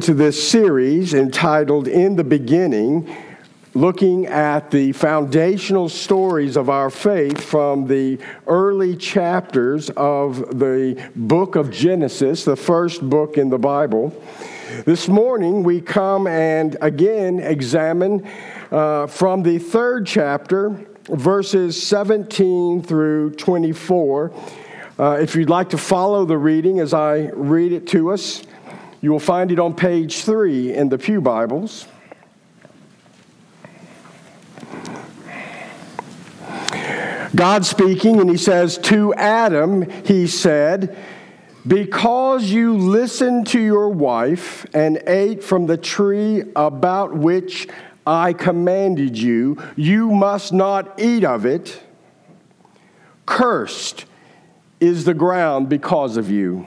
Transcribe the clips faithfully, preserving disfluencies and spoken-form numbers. into this series entitled In the Beginning, looking at the foundational stories of our faith from the early chapters of the book of Genesis, the first book in the Bible. This morning we come and again examine uh, from the third chapter, verses seventeen through twenty-four. Uh, if you'd like to follow the reading as I read it to us, you will find it on page three in the Pew Bibles. God speaking, and he says, to Adam he said, because you listened to your wife and ate from the tree about which I commanded you, you must not eat of it. Cursed is the ground because of you.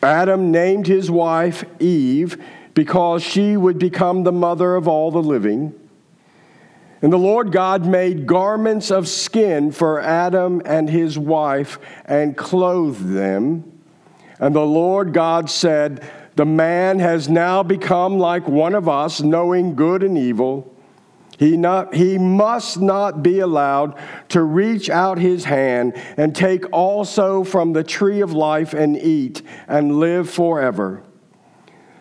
Adam named his wife Eve because she would become the mother of all the living. And the Lord God made garments of skin for Adam and his wife and clothed them. And the Lord God said, the man has now become like one of us, knowing good and evil. He, not, he must not be allowed to reach out his hand and take also from the tree of life and eat and live forever.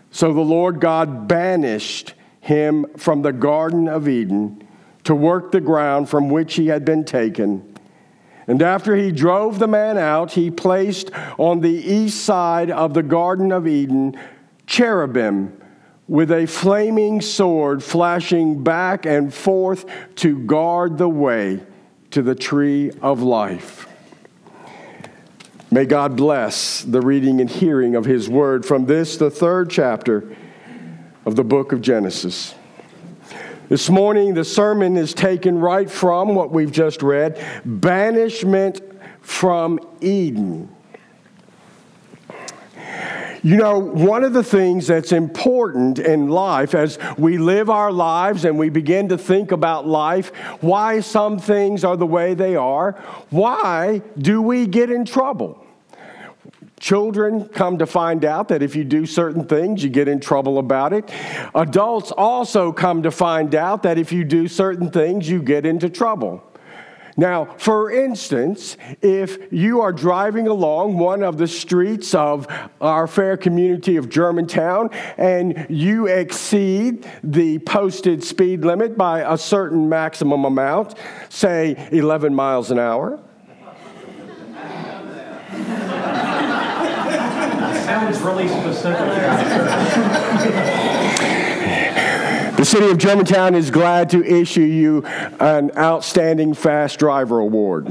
So the Lord God banished him from the Garden of Eden to work the ground from which he had been taken. And after he drove the man out, he placed on the east side of the Garden of Eden cherubim with a flaming sword flashing back and forth to guard the way to the tree of life. May God bless the reading and hearing of his word from this, the third chapter of the book of Genesis. This morning, the sermon is taken right from what we've just read, banishment from Eden. You know, one of the things that's important in life as we live our lives and we begin to think about life, why some things are the way they are, why do we get in trouble? Children come to find out that if you do certain things, you get in trouble about it. Adults also come to find out that if you do certain things, you get into trouble. Now, for instance, if you are driving along one of the streets of our fair community of Germantown and you exceed the posted speed limit by a certain maximum amount, say eleven miles an hour, sounds really specific. The city of Germantown is glad to issue you an outstanding fast driver award.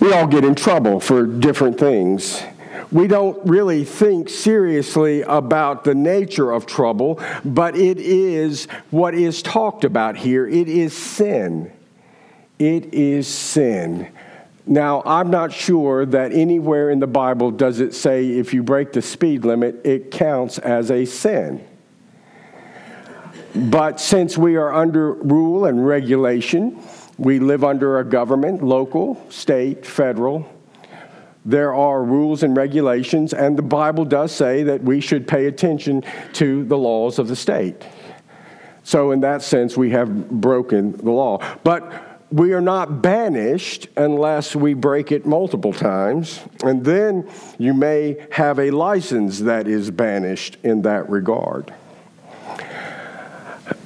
We all get in trouble for different things. We don't really think seriously about the nature of trouble, but it is what is talked about here. It is sin. It is sin. Now, I'm not sure that anywhere in the Bible does it say if you break the speed limit, it counts as a sin. But since we are under rule and regulation, we live under a government, local, state, federal, there are rules and regulations, and the Bible does say that we should pay attention to the laws of the state. So in that sense, we have broken the law. But we are not banished unless we break it multiple times, and then you may have a license that is banished in that regard.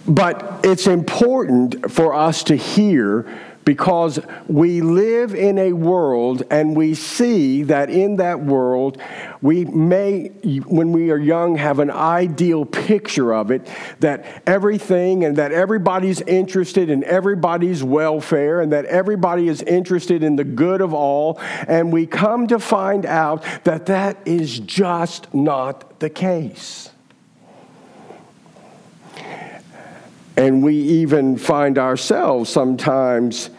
But it's important for us to hear because we live in a world and we see that in that world, we may, when we are young, have an ideal picture of it, that everything and that everybody's interested in everybody's welfare and that everybody is interested in the good of all. And we come to find out that that is just not the case. And we even find ourselves sometimes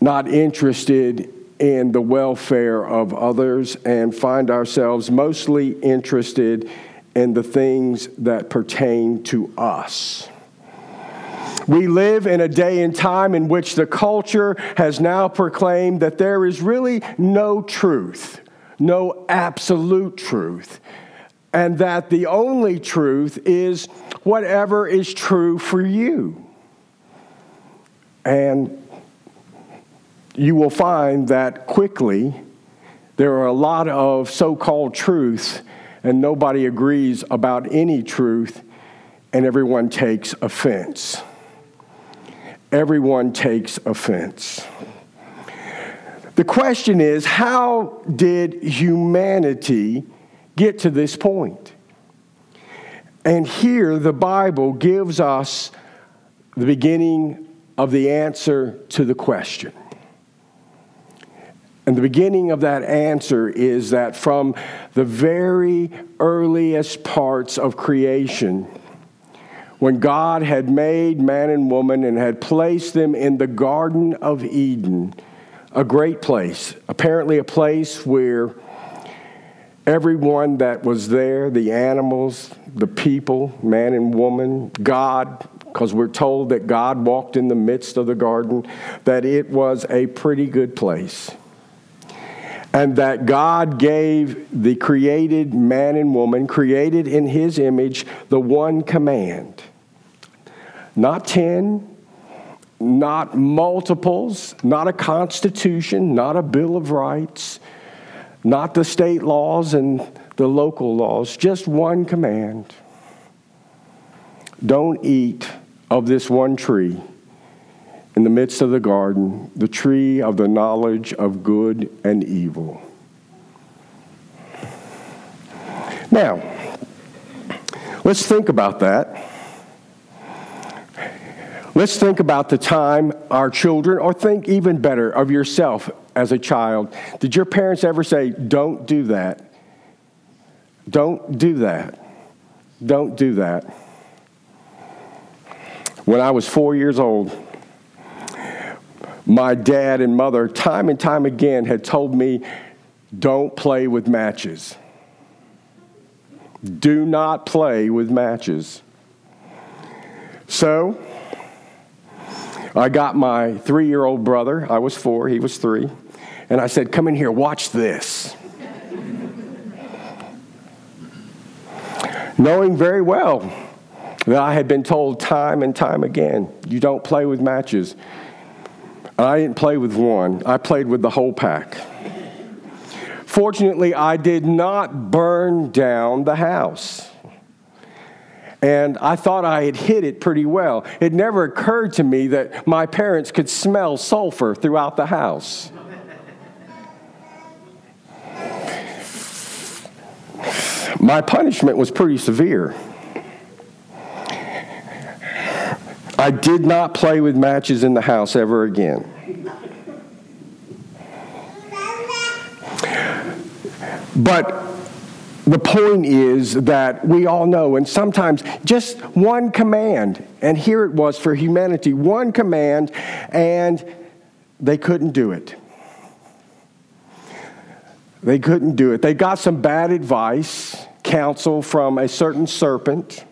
not interested in the welfare of others and find ourselves mostly interested in the things that pertain to us. We live in a day and time in which the culture has now proclaimed that there is really no truth, no absolute truth, and that the only truth is whatever is true for you. And you will find that quickly there are a lot of so-called truths, and nobody agrees about any truth, and everyone takes offense. Everyone takes offense. The question is, how did humanity get to this point? And here the Bible gives us the beginning of the answer to the question. And the beginning of that answer is that from the very earliest parts of creation, when God had made man and woman and had placed them in the Garden of Eden, a great place, apparently a place where everyone that was there, the animals, the people, man and woman, God, because we're told that God walked in the midst of the garden, that it was a pretty good place. And that God gave the created man and woman, created in his image, the one command. Not ten, not multiples, not a constitution, not a Bill of Rights, not the state laws and the local laws, just one command. Don't eat of this one tree in the midst of the garden, the tree of the knowledge of good and evil. Now, let's think about that. Let's think about the time our children, or think even better of yourself as a child. Did your parents ever say, don't do that? Don't do that. Don't do that. When I was four years old, my dad and mother, time and time again, had told me, don't play with matches. Do not play with matches. So I got my three-year-old brother, I was four, he was three, and I said, come in here, watch this. Knowing very well that I had been told time and time again, you don't play with matches. And I didn't play with one, I played with the whole pack. Fortunately, I did not burn down the house. And I thought I had hit it pretty well. It never occurred to me that my parents could smell sulfur throughout the house. My punishment was pretty severe. I did not play with matches in the house ever again. But the point is that we all know, and sometimes just one command, and here it was for humanity, one command, and they couldn't do it. They couldn't do it. They got some bad advice, counsel from a certain serpent,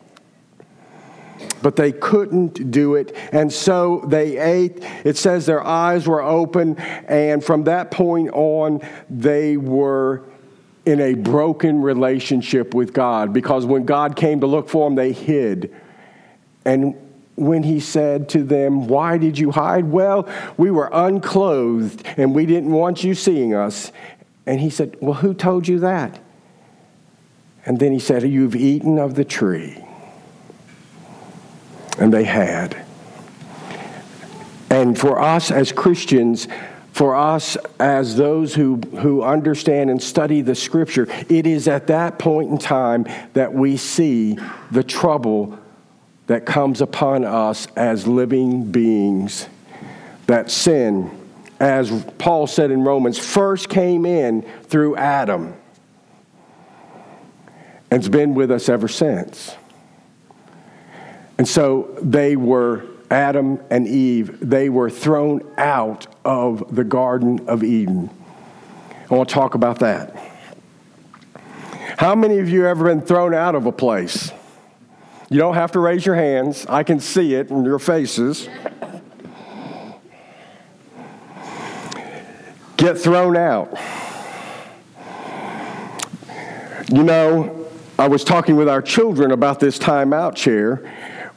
but they couldn't do it, and so they ate. It says their eyes were open, and from that point on, they were in a broken relationship with God, because when God came to look for them, they hid. And when he said to them, why did you hide? Well, we were unclothed and we didn't want you seeing us. And he said, well, who told you that? And then he said, you've eaten of the tree. And they had. And for us as Christians, for us as those who, who understand and study the Scripture, it is at that point in time that we see the trouble that comes upon us as living beings. That sin, as Paul said in Romans, first came in through Adam. And it's been with us ever since. And so they were, Adam and Eve, they were thrown out of the Garden of Eden. I want to talk about that. How many of you have ever been thrown out of a place? You don't have to raise your hands. I can see it in your faces. Get thrown out. You know, I was talking with our children about this timeout chair.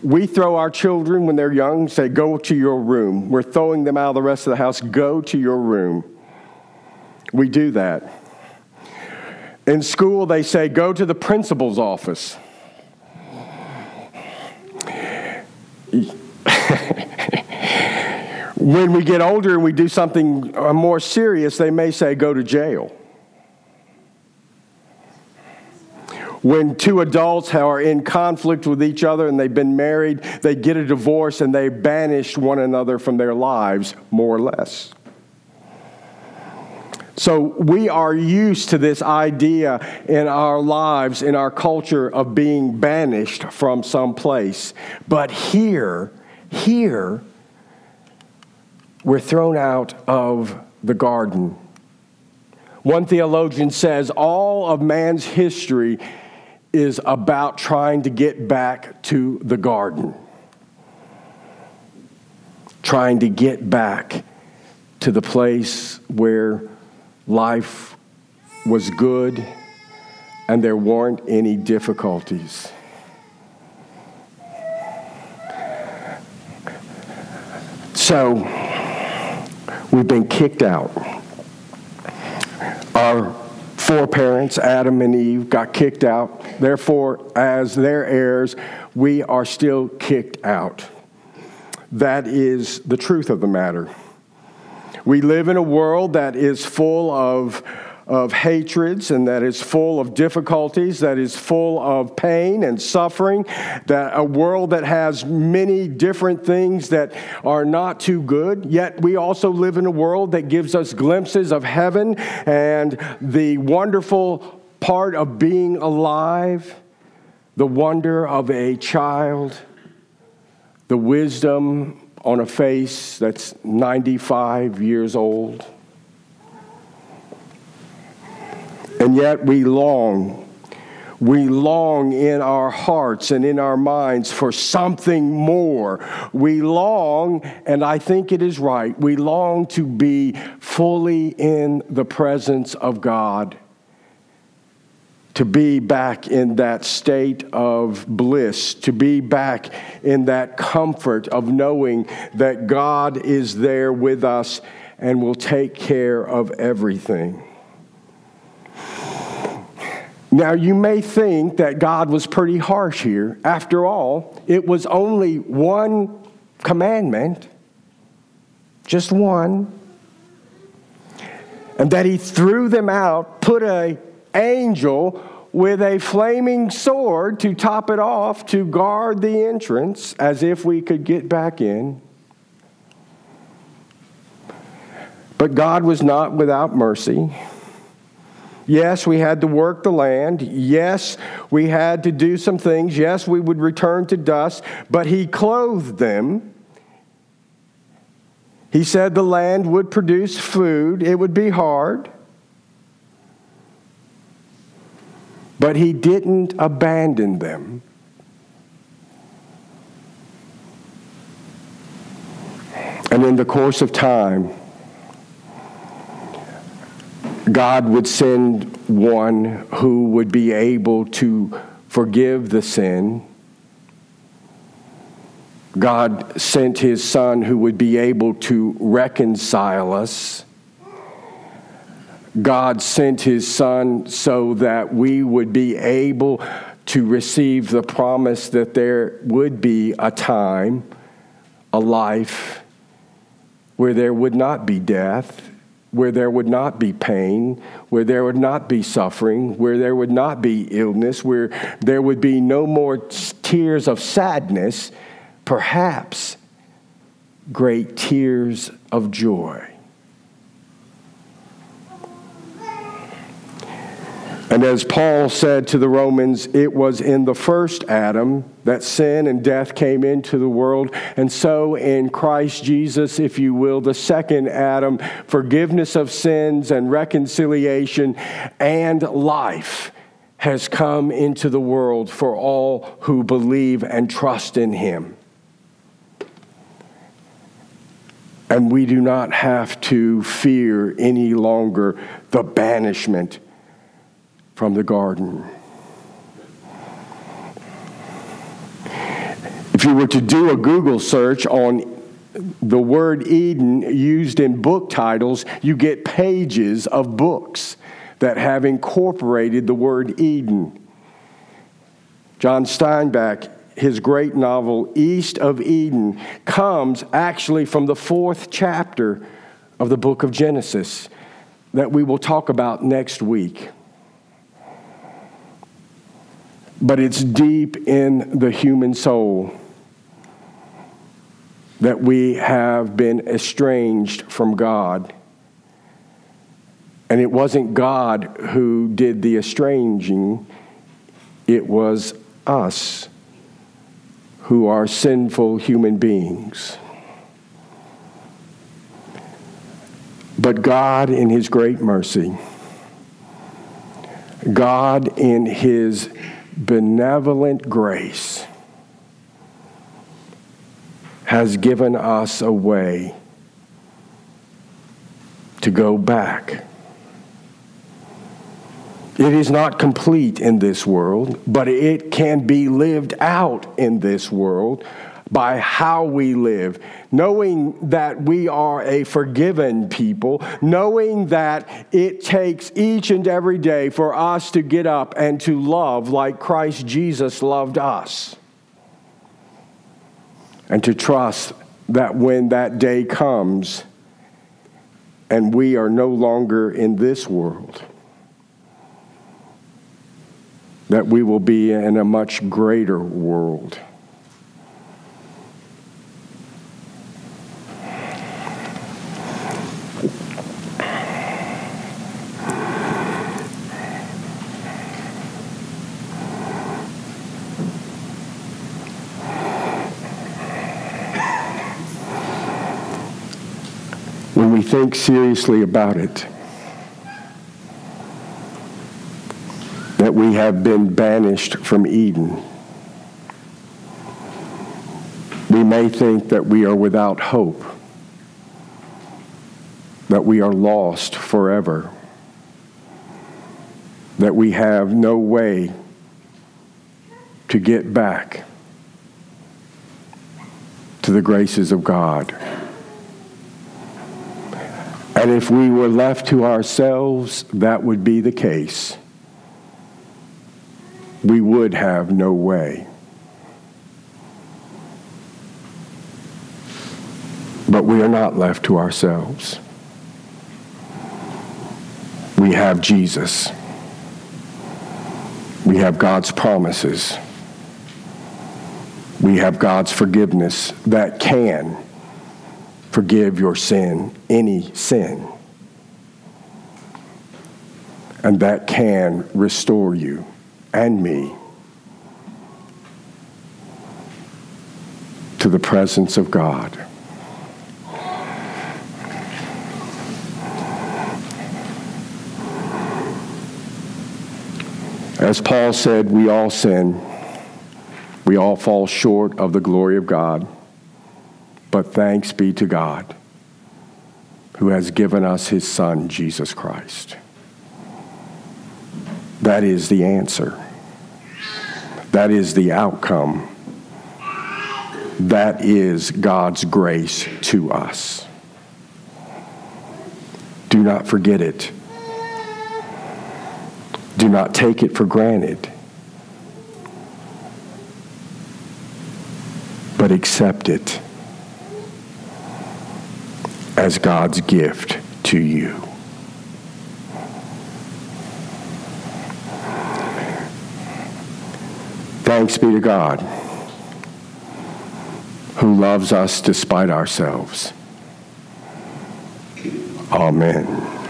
We throw our children when they're young, say, go to your room. We're throwing them out of the rest of the house. Go to your room. We do that. In school, they say, go to the principal's office. When we get older and we do something more serious, they may say, go to jail. When two adults are in conflict with each other and they've been married, they get a divorce and they banish one another from their lives, more or less. So we are used to this idea in our lives, in our culture, of being banished from some place. But here, here, we're thrown out of the garden. One theologian says all of man's history is about trying to get back to the garden. Trying to get back to the place where life was good and there weren't any difficulties. So, we've been kicked out. Our foreparents, Adam and Eve, got kicked out. Therefore, as their heirs, we are still kicked out. That is the truth of the matter. We live in a world that is full of, of hatreds, and that is full of difficulties, that is full of pain and suffering, that a world that has many different things that are not too good, yet we also live in a world that gives us glimpses of heaven and the wonderful part of being alive, the wonder of a child, the wisdom on a face that's ninety-five years old. And yet we long, we long in our hearts and in our minds for something more. We long, and I think it is right, we long to be fully in the presence of God, to be back in that state of bliss, to be back in that comfort of knowing that God is there with us and will take care of everything. Now, you may think that God was pretty harsh here. After all, it was only one commandment, just one, and that he threw them out, put a angel with a flaming sword to top it off to guard the entrance as if we could get back in. But God was not without mercy. Yes, we had to work the land. Yes, we had to do some things. Yes, we would return to dust, but he clothed them. He said the land would produce food. It would be hard. But he didn't abandon them. And in the course of time, God would send one who would be able to forgive the sin. God sent his Son who would be able to reconcile us. God sent his Son so that we would be able to receive the promise that there would be a time, a life where there would not be death, where there would not be pain, where there would not be suffering, where there would not be illness, where there would be no more tears of sadness, perhaps great tears of joy. And as Paul said to the Romans, it was in the first Adam that sin and death came into the world. And so in Christ Jesus, if you will, the second Adam, forgiveness of sins and reconciliation and life has come into the world for all who believe and trust in him. And we do not have to fear any longer the banishment from the garden. If you were to do a Google search on the word Eden used in book titles, you get pages of books that have incorporated the word Eden. John Steinbeck, his great novel East of Eden, comes actually from the fourth chapter of the book of Genesis that we will talk about next week. But it's deep in the human soul that we have been estranged from God. And it wasn't God who did the estranging. It was us who are sinful human beings. But God in his great mercy, God in his benevolent grace has given us a way to go back. It is not complete in this world, but it can be lived out in this world by how we live, knowing that we are a forgiven people, knowing that it takes each and every day for us to get up and to love like Christ Jesus loved us, and to trust that when that day comes and we are no longer in this world, that we will be in a much greater world. Think seriously about it, that we have been banished from Eden. We may think that we are without hope, that we are lost forever, that we have no way to get back to the graces of God. And if we were left to ourselves, that would be the case. We would have no way. But we are not left to ourselves. We have Jesus. We have God's promises. We have God's forgiveness that can forgive your sin, any sin. And that can restore you and me to the presence of God. As Paul said, we all sin. We all fall short of the glory of God. But thanks be to God, who has given us his Son, Jesus Christ. That is the answer. That is the outcome. That is God's grace to us. Do not forget it. Do not take it for granted. But accept it. as God's gift to you. Thanks be to God, who loves us despite ourselves. Amen.